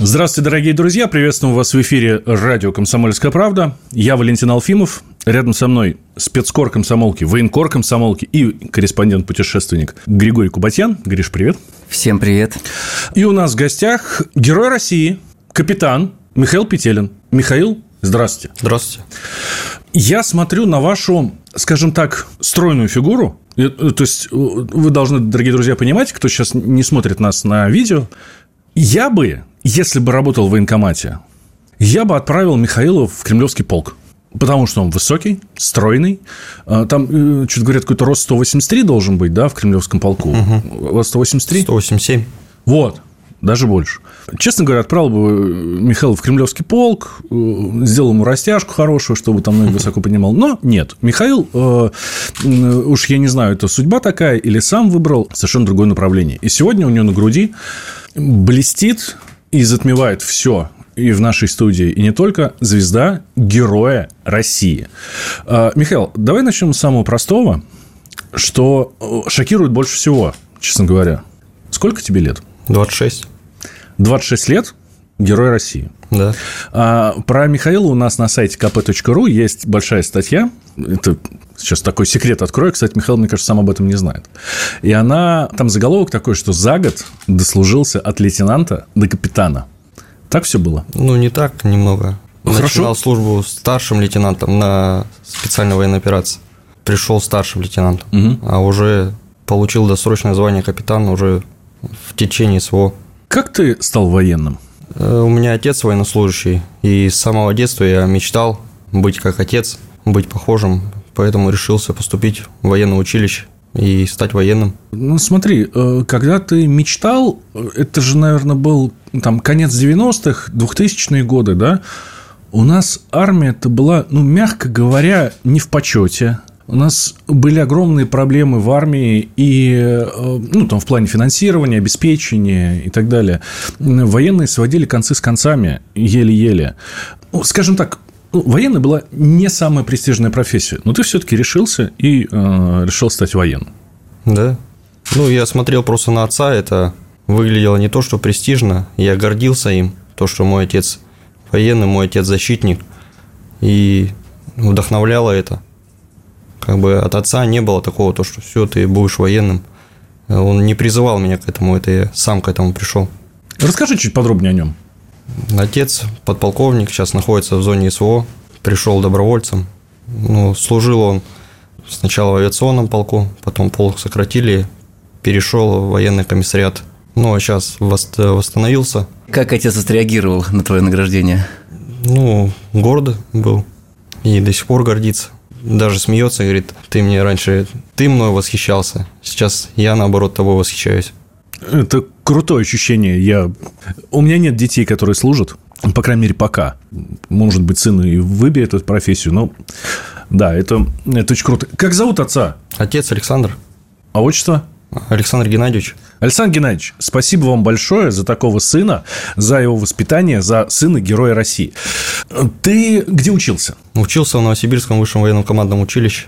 Здравствуйте, дорогие друзья. Приветствую вас в эфире радио «Комсомольская правда». Я Валентин Алфимов. Рядом со мной спецкор комсомолки, военкор комсомолки и корреспондент-путешественник Григорий Кубатьян. Гриш, привет. Всем привет. И у нас в гостях герой России, капитан Михаил Петелин. Михаил, здравствуйте. Здравствуйте. Я смотрю на вашу, скажем так, стройную фигуру. То есть, вы должны, дорогие друзья, понимать, кто сейчас не смотрит нас на видео, я бы... Если бы работал в военкомате, я бы отправил Михаила в Кремлевский полк. Потому что он высокий, стройный. Там, чуть говорят, какой-то рост 183 должен быть, да, в Кремлевском полку. Угу. Рост 183? 187. Вот, даже больше. Честно говоря, отправил бы Михаила в Кремлевский полк, сделал ему растяжку хорошую, чтобы там ноги высоко поднимал. Но нет, Михаил, уж я не знаю, это судьба такая, или сам выбрал совершенно другое направление. И сегодня у него на груди блестит... И затмевает все и в нашей студии, и не только, звезда Героя России. Михаил, давай начнем с самого простого, что шокирует больше всего, честно говоря. Сколько тебе лет? 26. 26 лет Герой России. Да. Про Михаила у нас на сайте kp.ru есть большая статья. Это сейчас такой секрет открою. Кстати, Михаил, мне кажется, сам об этом не знает. И она... Там заголовок такой, что за год дослужился от лейтенанта до капитана. Так все было? Ну, не так, немного. Хорошо. Начинал службу старшим лейтенантом на специальной военной операции. Пришел старшим лейтенантом. Угу. А уже получил досрочное звание капитана уже в течение СВО. Как ты стал военным? У меня отец военнослужащий, и с самого детства я мечтал быть как отец, быть похожим, поэтому решился поступить в военное училище и стать военным. Ну, смотри, когда ты мечтал, это же, наверное, был там, конец 90-х, 2000-е годы, да? У нас армия-то была, ну, мягко говоря, не в почете. У нас были огромные проблемы в армии и, ну, там, в плане финансирования, обеспечения и так далее. Военные сводили концы с концами еле-еле. Скажем так, военная была не самая престижная профессия, но ты все-таки решился и решил стать военным. Да. Ну, я смотрел просто на отца, это выглядело не то, что престижно. Я гордился им, то, что мой отец военный, мой отец защитник, и вдохновляло это. Как бы от отца не было такого, то, что все, ты будешь военным. Он не призывал меня к этому, это я сам к этому пришел. Расскажи чуть подробнее о нем. Отец, подполковник, сейчас находится в зоне СВО, пришел добровольцем. Ну, служил он сначала в авиационном полку, потом полк сократили, перешел в военный комиссариат. Ну, а сейчас восстановился. Как отец отреагировал на твое награждение? Ну, гордо был и до сих пор гордится. Даже смеется и говорит, ты мной восхищался, сейчас я, наоборот, тобой восхищаюсь. Это крутое ощущение. У меня нет детей, которые служат, по крайней мере, пока. Может быть, сын и выберет эту профессию, но да, это очень круто. Как зовут отца? Отец Александр. А отчество? Александр Геннадьевич. Александр Геннадьевич, спасибо вам большое за такого сына, за его воспитание, за сына Героя России. Ты где учился? Учился в Новосибирском высшем военном командном училище,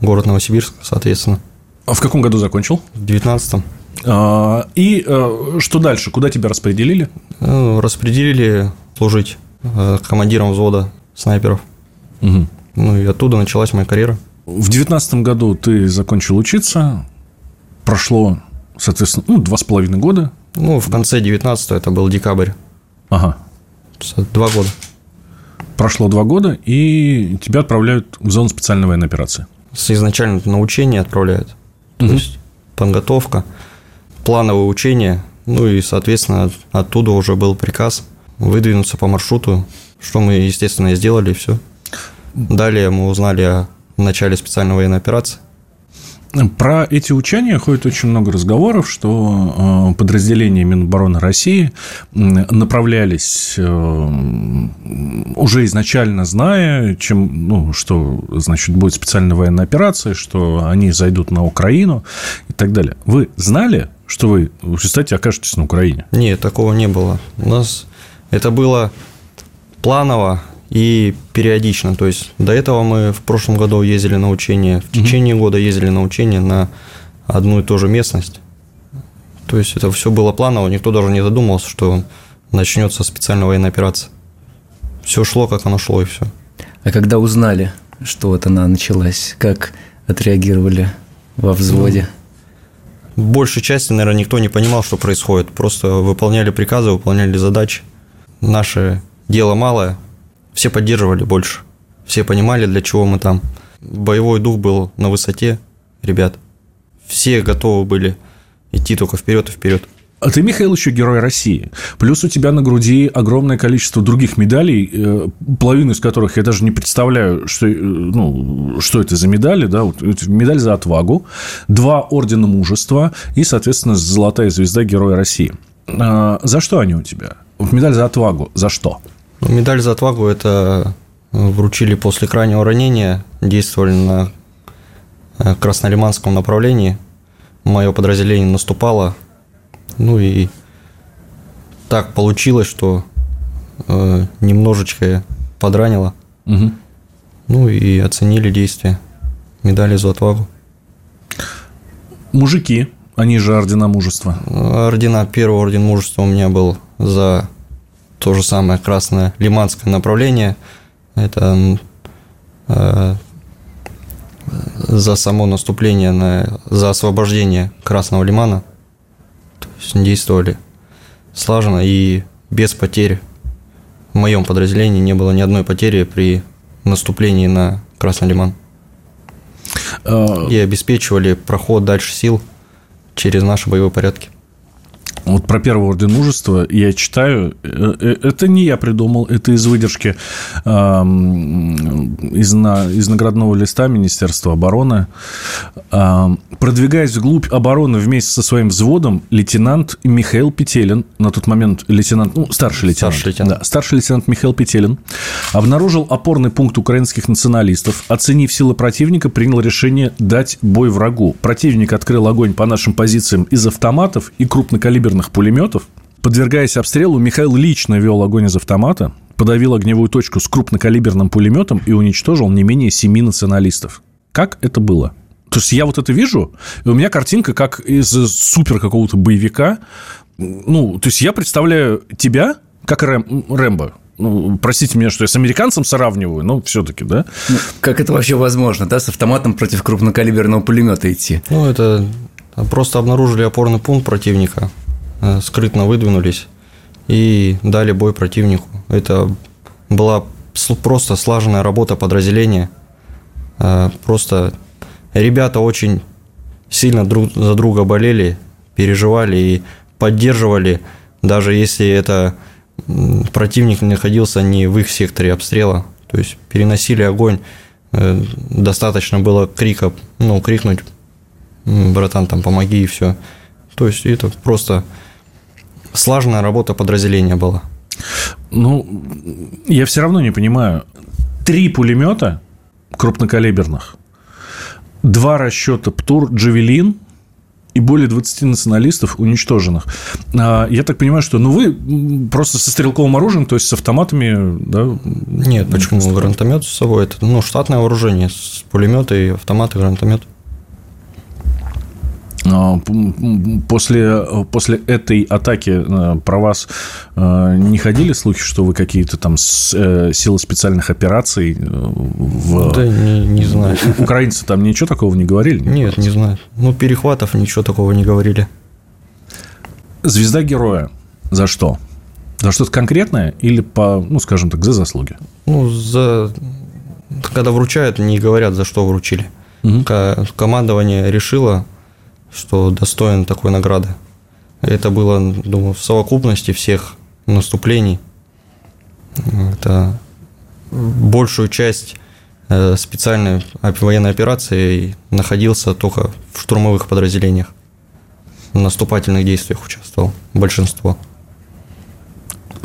город Новосибирск, соответственно. А в каком году закончил? В 19-м. И что дальше? Куда тебя распределили? Распределили служить командиром взвода снайперов. Угу. Ну, и оттуда началась моя карьера. В 19-м году ты закончил учиться, прошло... Соответственно, 2,5 года. Ну, в конце 19-го, это был декабрь. Ага. 2 года. Прошло 2 года, и тебя отправляют в зону специальной военной операции. Изначально на учение отправляют. То есть, подготовка, плановые учения. Ну, и, соответственно, оттуда уже был приказ выдвинуться по маршруту, что мы, естественно, и сделали, и все. Далее мы узнали о начале специальной военной операции. Про эти учения ходит очень много разговоров, что подразделения Минобороны России направлялись уже изначально зная, чем, ну, что значит, будет специальная военная операция, что они зайдут на Украину и так далее. Вы знали, что вы в результате окажетесь на Украине? Нет, такого не было. У нас это было планово и периодично. То есть, до этого мы в прошлом году ездили на учения, в течение года ездили на учения на одну и ту же местность. То есть, это все было планово, никто даже не задумывался, что начнется специальная военная операция. Все шло, как оно шло, и все. А когда узнали, что вот она началась, как отреагировали во взводе? В большей части, наверное, никто не понимал, что происходит. Просто выполняли приказы, выполняли задачи. Наше дело малое. Все поддерживали больше, все понимали, для чего мы там. Боевой дух был на высоте, ребят. Все готовы были идти только вперед и вперед. А ты, Михаил, еще Герой России. Плюс у тебя на груди огромное количество других медалей, половину из которых я даже не представляю, что, ну, что это за медали. Да? Вот, медаль за отвагу, 2 ордена мужества и, соответственно, золотая звезда Героя России. За что они у тебя? Медаль за отвагу. За что? Медаль за отвагу – это вручили после крайнего ранения, действовали на Краснолиманском направлении, мое подразделение наступало, ну и так получилось, что немножечко подранило, ну и оценили действия, медали за отвагу. Мужики, они же ордена мужества. Первый орден мужества у меня был за... То же самое Краснолиманское направление, это за само наступление, за освобождение Красного Лимана. То есть действовали слаженно и без потерь. В моем подразделении не было ни одной потери при наступлении на Красный Лиман. И обеспечивали проход дальше сил через наши боевые порядки. Вот про первый орден мужества я читаю, это не я придумал, это из выдержки из наградного листа Министерства обороны. Продвигаясь вглубь обороны вместе со своим взводом, лейтенант Михаил Петелин, на тот момент старший лейтенант Михаил Петелин, обнаружил опорный пункт украинских националистов, оценив силы противника, принял решение дать бой врагу. Противник открыл огонь по нашим позициям из автоматов и крупнокалиберных пулеметов. Подвергаясь обстрелу, Михаил лично вел огонь из автомата, подавил огневую точку с крупнокалиберным пулеметом и уничтожил не менее 7 националистов. Как это было? То есть, я вот это вижу, и у меня картинка как из супер какого-то боевика. Ну, то есть, я представляю тебя как Рэмбо. Ну, простите меня, что я с американцем сравниваю, но все-таки, да? Ну, как это вообще возможно, да, с автоматом против крупнокалиберного пулемета идти? Ну, это... Просто обнаружили опорный пункт противника, скрытно выдвинулись и дали бой противнику. Это была просто слаженная работа подразделения. Просто ребята очень сильно друг за друга болели, переживали и поддерживали, даже если это противник находился не в их секторе обстрела. То есть переносили огонь, достаточно было крика, ну, крикнуть: братан, там, помоги, и все. То есть, это просто слаженная работа подразделения была. Ну, я все равно не понимаю. 3 пулемета крупнокалиберных, 2 расчета ПТУР «Джавелин» и более 20 националистов уничтоженных. Я так понимаю, что ну вы просто со стрелковым оружием, то есть с автоматами, да? Нет, почему? Гранатомет с собой. Это, ну, штатное вооружение, с пулемета и автоматы, гранатомет. После этой атаки про вас не ходили слухи, что вы какие-то там силы специальных операций? Да не знаю. Украинцы там ничего такого не говорили? Нет, не знаю. Ну, перехватов ничего такого не говорили. Звезда Героя за что? За что-то конкретное или по, ну, скажем так, за заслуги? Ну, за... Когда вручают, не говорят, за что вручили. Угу. Командование решило, что достоин такой награды. Это было, думаю, в совокупности всех наступлений. Это большую часть специальной военной операции находился только в штурмовых подразделениях. В наступательных действиях участвовал большинство.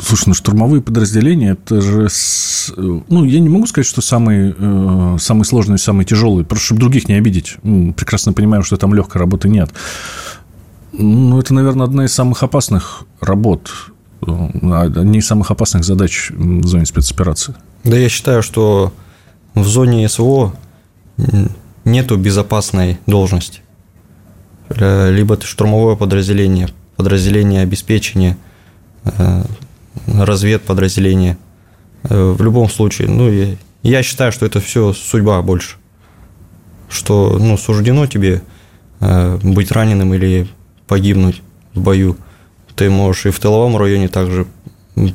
Слушай, ну штурмовые подразделения, это же, ну, я не могу сказать, что самые сложные, самые тяжелые, просто чтобы других не обидеть. Прекрасно понимаем, что там легкой работы нет. Ну, это, наверное, одна из самых опасных работ, одни из самых опасных задач в зоне спецоперации. Да, я считаю, что в зоне СВО нету безопасной должности. Либо это штурмовое подразделение, подразделение обеспечения, разведподразделение. В любом случае, ну, я считаю, что это все судьба больше. Что, ну, суждено тебе быть раненым или погибнуть в бою. Ты можешь и в тыловом районе также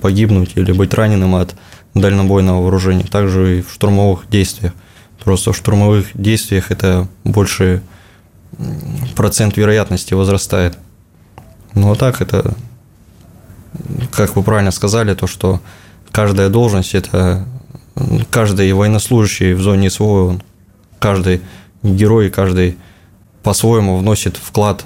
погибнуть или быть раненым от дальнобойного вооружения. Также и в штурмовых действиях. Просто в штурмовых действиях это больше процент вероятности возрастает. Ну, а так это, как вы правильно сказали, то, что каждая должность, это каждый военнослужащий в зоне СВО, каждый герой, каждый по-своему вносит вклад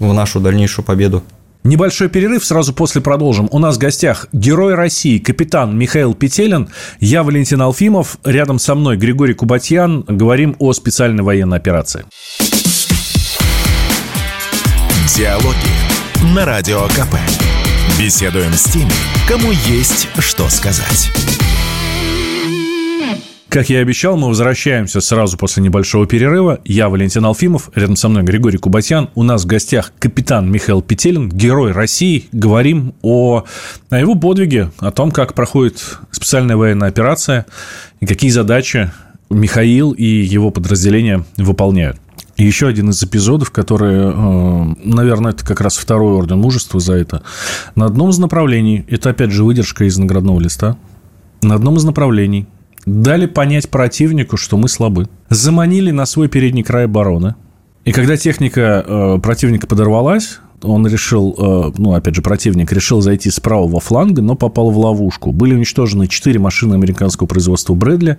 в нашу дальнейшую победу. Небольшой перерыв, сразу после продолжим. У нас в гостях герой России, капитан Михаил Петелин, я Валентин Алфимов, рядом со мной Григорий Кубатьян. Говорим о специальной военной операции. Диалоги на Радио КП. Беседуем с теми, кому есть что сказать. Как я и обещал, мы возвращаемся сразу после небольшого перерыва. Я Валентин Алфимов, рядом со мной Григорий Кубатьян. У нас в гостях капитан Михаил Петелин, герой России. Говорим о его подвиге, о том, как проходит специальная военная операция и какие задачи Михаил и его подразделения выполняют. И еще один из эпизодов, который, наверное, это как раз второй орден мужества за это. На одном из направлений, это опять же выдержка из наградного листа, на одном из направлений дали понять противнику, что мы слабы. Заманили на свой передний край обороны. И когда техника противника подорвалась, он решил, ну, опять же, противник решил зайти с правого фланга, но попал в ловушку. Были уничтожены 4 машины американского производства «Брэдли»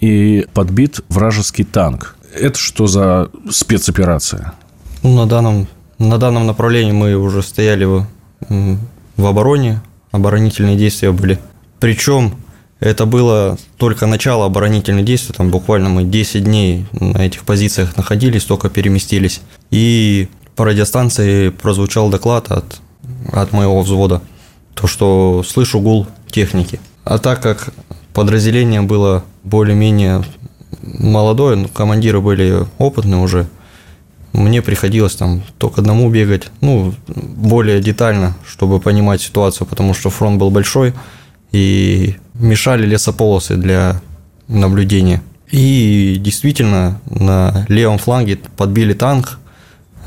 и подбит вражеский танк. Это что за спецоперация? На данном направлении мы уже стояли в обороне, оборонительные действия были. Причем это было только начало оборонительных действий, там буквально мы 10 дней на этих позициях находились, только переместились. И по радиостанции прозвучал доклад от моего взвода, то что слышу гул техники. А так как подразделение было более-менее молодой, но командиры были опытные уже. Мне приходилось там то к одному бегать, ну, более детально, чтобы понимать ситуацию, потому что фронт был большой, и мешали лесополосы для наблюдения. И действительно, на левом фланге подбили танк,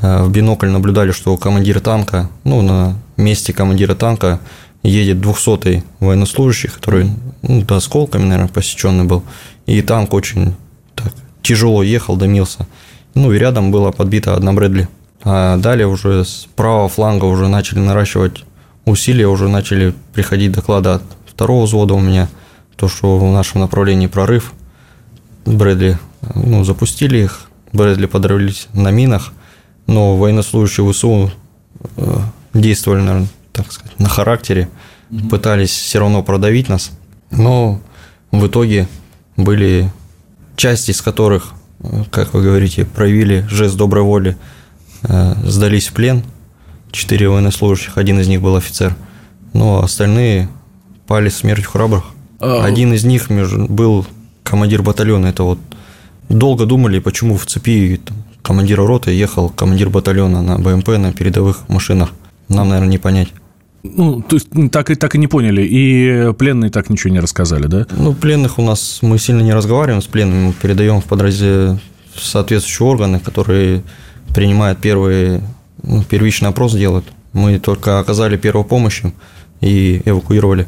в бинокль наблюдали, что командир танка, ну, на месте командира танка едет 200-й военнослужащий, который, ну, до осколками, наверное, посеченный был, и танк очень так тяжело ехал, дымился. Ну и рядом была подбита одна «Брэдли». А далее уже с правого фланга уже начали наращивать усилия, уже начали приходить доклады от второго взвода у меня, то, что в нашем направлении прорыв «Брэдли». Ну, запустили их, «Брэдли» подорвались на минах, но военнослужащие ВСУ действовали, наверное, так сказать, на характере, пытались все равно продавить нас, но в итоге были части, из которых, как вы говорите, проявили жест доброй воли, сдались в плен, 4 военнослужащих, один из них был офицер, но остальные пали смертью храбрых. Один из них был командир батальона, это вот долго думали, почему в цепи командира роты ехал командир батальона на БМП, на передовых машинах, нам, наверное, не понять. Ну, то есть, так и не поняли, и пленные так ничего не рассказали, да? Ну, пленных у нас, мы сильно не разговариваем с пленными, мы передаем в соответствующие органы, которые принимают первичный опрос делают. Мы только оказали первую помощь и эвакуировали.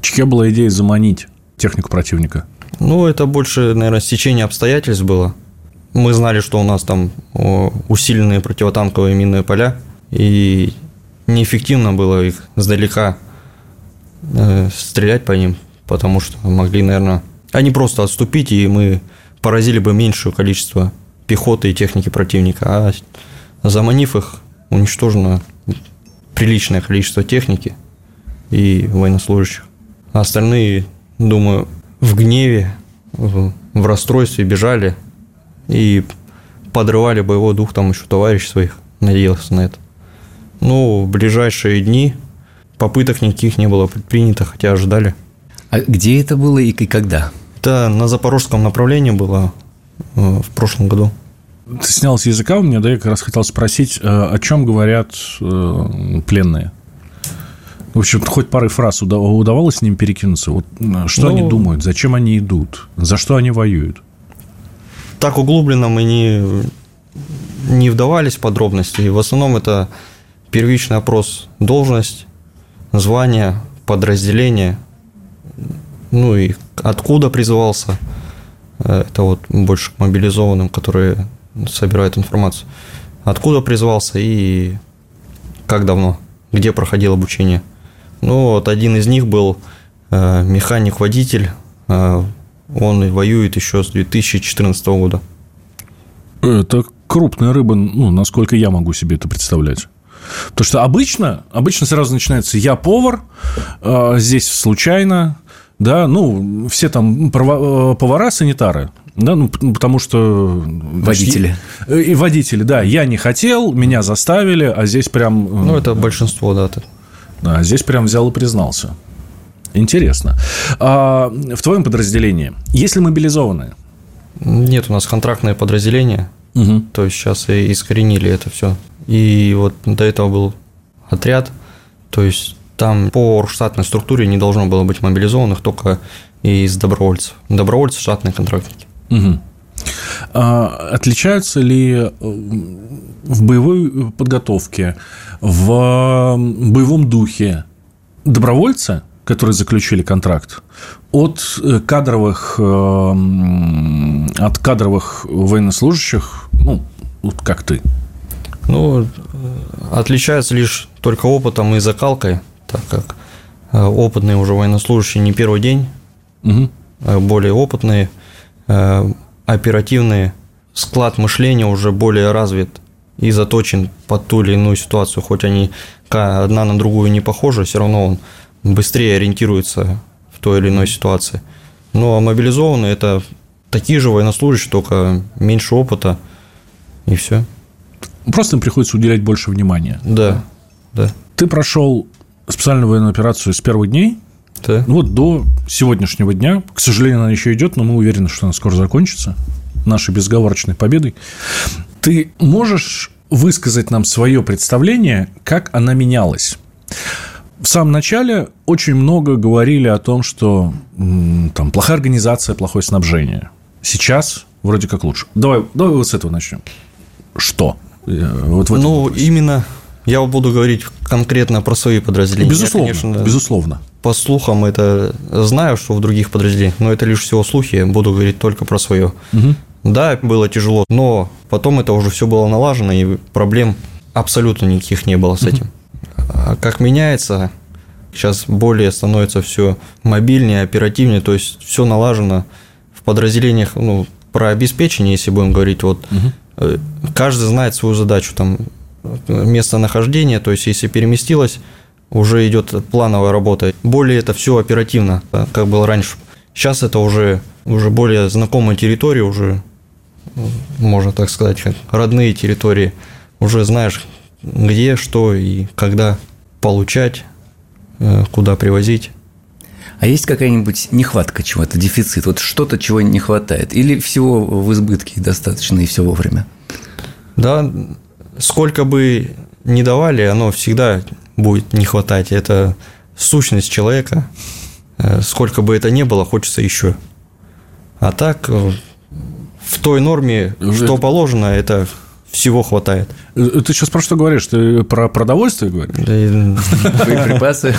Чья была идея заманить технику противника? Ну, это больше, наверное, стечение обстоятельств было. Мы знали, что у нас там усиленные противотанковые минные поля, и неэффективно было их сдалека стрелять по ним, потому что могли, наверное, а не просто отступить, и мы поразили бы меньшее количество пехоты и техники противника, а заманив их, уничтожено приличное количество техники и военнослужащих. А остальные, думаю, в гневе, в расстройстве бежали и подрывали боевой дух там еще товарищей своих, надеялся на это. Но в ближайшие дни попыток никаких не было предпринято, хотя ожидали. А где это было и когда? Это на Запорожском направлении было в прошлом году. Ты снял с языка у меня, да, я как раз хотел спросить, о чем говорят пленные? В общем, хоть парой фраз удавалось с ним перекинуться? Вот, что они думают, зачем они идут, за что они воюют? Так углубленно мы не вдавались в подробности. В основном это первичный опрос: должность, звание, подразделение, ну и откуда призывался. Это вот больше к мобилизованным, которые собирают информацию. Откуда призывался и как давно, где проходил обучение. Ну, вот один из них был механик-водитель. Он воюет еще с 2014 года. Это крупная рыба, ну, насколько я могу себе это представлять. Потому что обычно сразу начинается «я повар», здесь случайно. Да, ну, все там повара, санитары, да, ну, потому что... Водители. И водители, да, я не хотел, меня заставили, а здесь прям... Ну, это большинство, да. А здесь прям взял и признался. Интересно. А в твоем подразделении есть ли мобилизованные? Нет, у нас контрактное подразделение, угу. То есть сейчас и искоренили это все. И вот до этого был отряд, то есть... Там по штатной структуре не должно было быть мобилизованных, только из добровольцев. Добровольцы – штатные контрактники. Угу. А отличаются ли в боевой подготовке, в боевом духе добровольцы, которые заключили контракт, от кадровых военнослужащих, ну, как ты? Ну, отличаются лишь только опытом и закалкой. Так как опытные уже военнослужащие не первый день, угу. Более опытные, оперативные, склад мышления уже более развит и заточен под ту или иную ситуацию. Хоть они одна на другую не похожи, все равно он быстрее ориентируется в той или иной ситуации. Ну, а мобилизованные – это такие же военнослужащие, только меньше опыта, и все. Просто им приходится уделять больше внимания. Да, да. Ты прошел... специальную военную операцию с первых дней, да. Вот до сегодняшнего дня. К сожалению, она еще идет, но мы уверены, что она скоро закончится нашей безоговорочной победой. Ты можешь высказать нам свое представление, как она менялась? В самом начале очень много говорили о том, что там плохая организация, плохое снабжение. Сейчас вроде как лучше. Давай вот с этого начнем. Что? Вот в этом вопросе. Именно... Я буду говорить конкретно про свои подразделения. Безусловно, я, конечно, безусловно. По слухам это знаю, что в других подразделениях, но это лишь всего слухи, буду говорить только про свое. Угу. Да, было тяжело, но потом это уже все было налажено, и проблем абсолютно никаких не было с этим. Угу. Как меняется, сейчас более становится все мобильнее, оперативнее, то есть все налажено в подразделениях, ну, про обеспечение, если будем говорить, вот угу. Каждый знает свою задачу, там, местонахождение, то есть если переместилось, уже идет плановая работа. Более это все оперативно, как было раньше. Сейчас это уже более знакомые территории, уже, можно так сказать, как родные территории. Уже знаешь, где, что и когда получать, куда привозить. А есть какая-нибудь нехватка чего-то, дефицит? Вот что-то, чего не хватает? Или всего в избытке достаточно и все вовремя? Да. Сколько бы ни давали, оно всегда будет не хватать. Это сущность человека. Сколько бы это ни было, хочется еще. А так, в той норме, что положено, это всего хватает. Ты сейчас про что говоришь? Ты про продовольствие говоришь? Боеприпасы,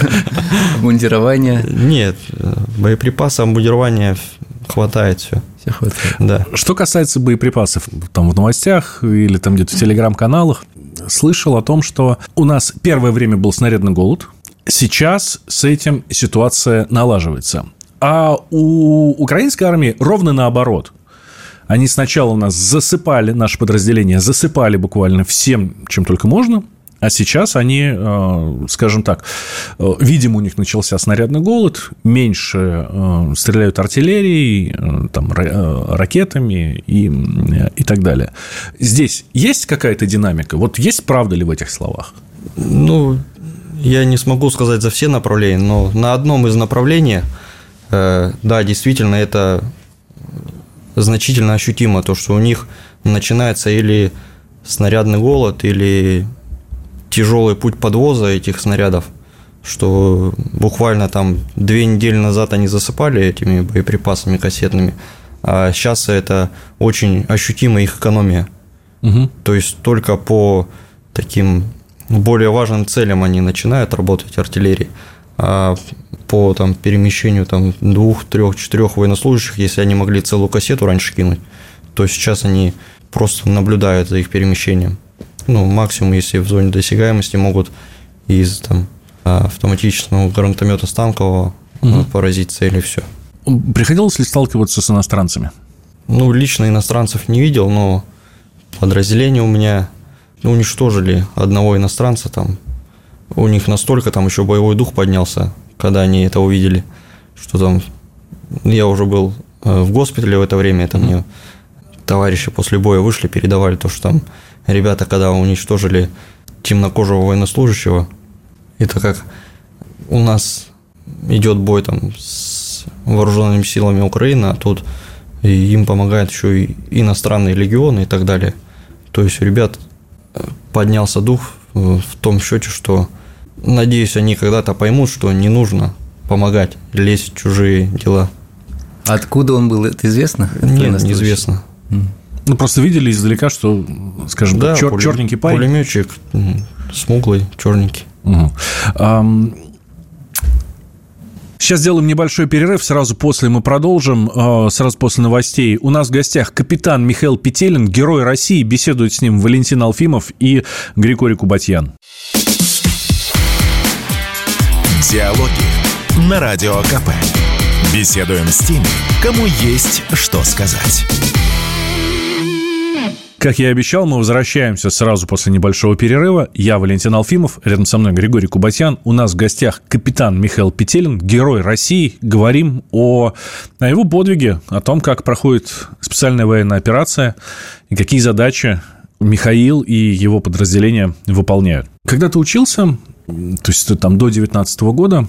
обмундирование. Нет, боеприпасы, обмундирование хватает все. Да. Что касается боеприпасов, там в новостях или там где-то в телеграм-каналах слышал о том, что у нас первое время был снарядный голод, сейчас с этим ситуация налаживается. А у украинской армии ровно наоборот. Они сначала нас засыпали, наше подразделение засыпали буквально всем, чем только можно. А сейчас они, скажем так, видимо, у них начался снарядный голод, меньше стреляют артиллерией, там, ракетами и так далее. Здесь есть какая-то динамика? Вот есть правда ли в этих словах? Ну, я не смогу сказать за все направления, но на одном из направлений, да, действительно, это значительно ощутимо, то, что у них начинается или снарядный голод, или... тяжелый путь подвоза этих снарядов, что буквально там 2 недели назад они засыпали этими боеприпасами кассетными, а сейчас это очень ощутимая их экономия. Угу. То есть только по таким более важным целям они начинают работать артиллерией, а по там, перемещению там, 2, 3, 4 военнослужащих, если они могли целую кассету раньше кинуть, то сейчас они просто наблюдают за их перемещением. Ну, максимум, если в зоне досягаемости, могут из там, автоматического гранатомета станкового поразить цель и все. Приходилось ли сталкиваться с иностранцами? Ну, лично иностранцев не видел, но подразделение у меня уничтожили одного иностранца там. У них настолько там еще боевой дух поднялся, когда они это увидели, что там я уже был в госпитале в это время, это мне товарищи после боя вышли, передавали то, что там ребята, когда уничтожили темнокожего военнослужащего, это как у нас идет бой там с вооруженными силами Украины, а тут им помогают еще и иностранные легионы и так далее. То есть у ребят поднялся дух в том счете, что, надеюсь, они когда-то поймут, что не нужно помогать, лезть в чужие дела. Откуда он был, это известно? Нет, неизвестно. Ну, просто видели издалека, что, скажем так, да, черненький парень. Пулеметчик, смуглый, черненький. Угу. Сейчас сделаем небольшой перерыв, сразу после мы продолжим, сразу после новостей. У нас в гостях капитан Михаил Петелин, герой России, беседуют с ним Валентин Алфимов и Григорий Кубатьян. Диалоги на Радио КП. Беседуем с теми, кому есть что сказать. Как я и обещал, мы возвращаемся сразу после небольшого перерыва. Я Валентин Алфимов, рядом со мной Григорий Кубатьян. У нас в гостях капитан Михаил Петелин, герой России. Говорим о его подвиге, о том, как проходит специальная военная операция и какие задачи Михаил и его подразделения выполняют. Когда ты учился, то есть там до 19 года,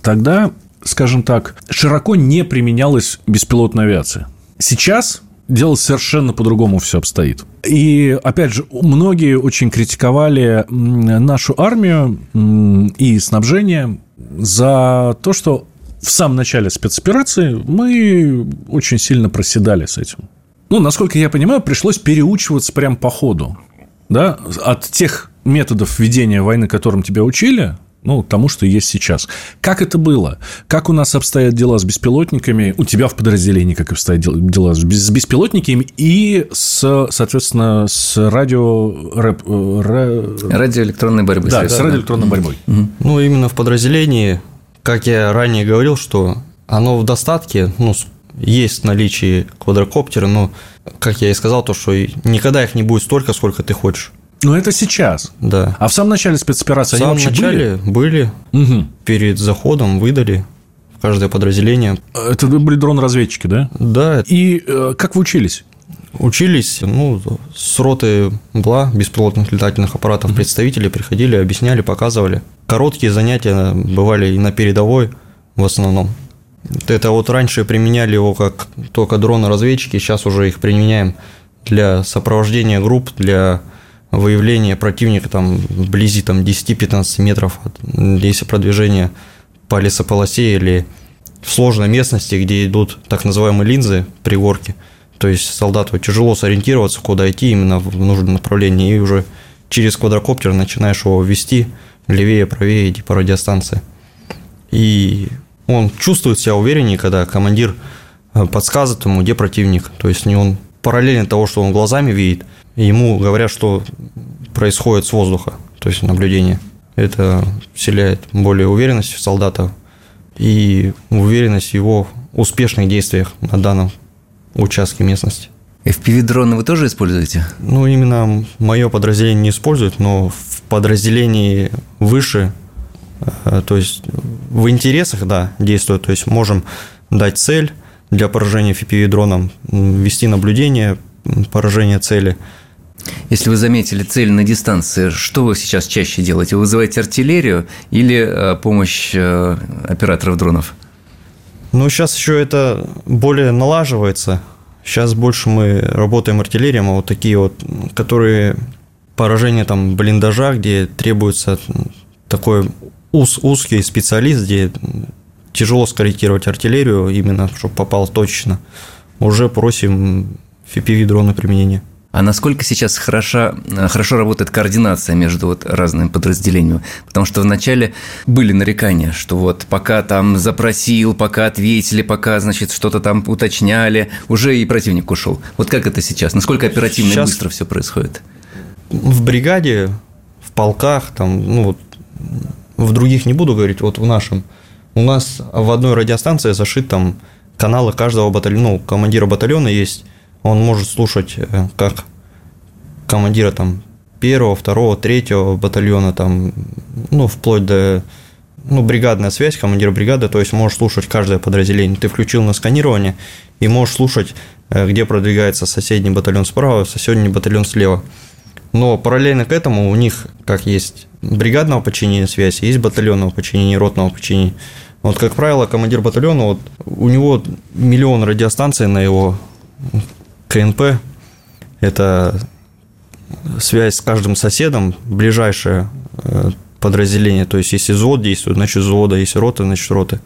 тогда, скажем так, широко не применялась беспилотная авиация. Сейчас... дело совершенно по-другому все обстоит. И, опять же, многие очень критиковали нашу армию и снабжение за то, что в самом начале спецоперации мы очень сильно проседали с этим. Ну, насколько я понимаю, пришлось переучиваться прям по ходу. Да? От тех методов ведения войны, которым тебя учили... ну, тому, что есть сейчас. Как это было? Как у нас обстоят дела с беспилотниками? У тебя в подразделении как обстоят дела с беспилотниками и, соответственно, с радиоэлектронной борьбой. Да, с радиоэлектронной борьбой. Ну, именно в подразделении, как я ранее говорил, что оно в достатке, ну, есть в наличии квадрокоптеры, но, как я и сказал, то, что никогда их не будет столько, сколько ты хочешь. Ну, это сейчас. Да. А в самом начале спецоперации они вообще были? В самом начале были. Угу. Перед заходом выдали в каждое подразделение. Это были дрон-разведчики, да? Да. И как вы учились? Учились, ну, с роты БЛА, беспилотных летательных аппаратов, представители приходили, объясняли, показывали. Короткие занятия бывали и на передовой в основном. Это вот раньше применяли его как только дроны-разведчики, сейчас уже их применяем для сопровождения групп, для... выявление противника там, вблизи там, 10-15 метров, если продвижение по лесополосе или в сложной местности, где идут так называемые линзы, пригорки, то есть солдату тяжело сориентироваться, куда идти именно в нужном направлении, и уже через квадрокоптер начинаешь его вести левее, правее, иди по радиостанции. И он чувствует себя увереннее, когда командир подсказывает ему, где противник, то есть не он параллельно того, что он глазами видит, ему говорят, что происходит с воздуха, то есть наблюдение. Это вселяет более уверенность в солдата, и уверенность в его успешных действиях на данном участке местности. FPV-дроны вы тоже используете? Ну, именно мое подразделение не использует, но в подразделении выше, то есть в интересах, да, действует. То есть можем дать цель для поражения FPV-дроном, вести наблюдение поражения цели. Если вы заметили цель на дистанции, что вы сейчас чаще делаете? Вы вызываете артиллерию или помощь операторов дронов? Ну, сейчас еще это более налаживается. Сейчас больше мы работаем артиллерием, а вот такие вот, которые поражения там блиндажа, где требуется такой узкий специалист, где тяжело скорректировать артиллерию, именно чтобы попал точно, уже просим FPV-дрона применения. А насколько сейчас хорошо работает координация между вот разными подразделениями? Потому что вначале были нарекания, что вот пока там запросил, пока ответили, пока, значит, что-то там уточняли, уже и противник ушел. Вот как это сейчас? Насколько оперативно сейчас и быстро все происходит? В бригаде, в полках, там, в других не буду говорить, вот в нашем. У нас в одной радиостанции зашит там каналы каждого батальона, командира батальона есть. Он может слушать как командира там 1-го, 2-го, 3-го батальона, там, вплоть до бригадная связь, командир бригады, то есть можешь слушать каждое подразделение. Ты включил на сканирование и можешь слушать, где продвигается соседний батальон справа, соседний батальон слева. Но параллельно к этому у них, как есть бригадного подчинения связь, есть батальонного подчинения, ротного подчинения. Вот, как правило, командир батальона, вот у него миллион радиостанций на его КНП, это связь с каждым соседом, ближайшее подразделение, то есть если взвод действует, значит взвода, если рота, значит роты.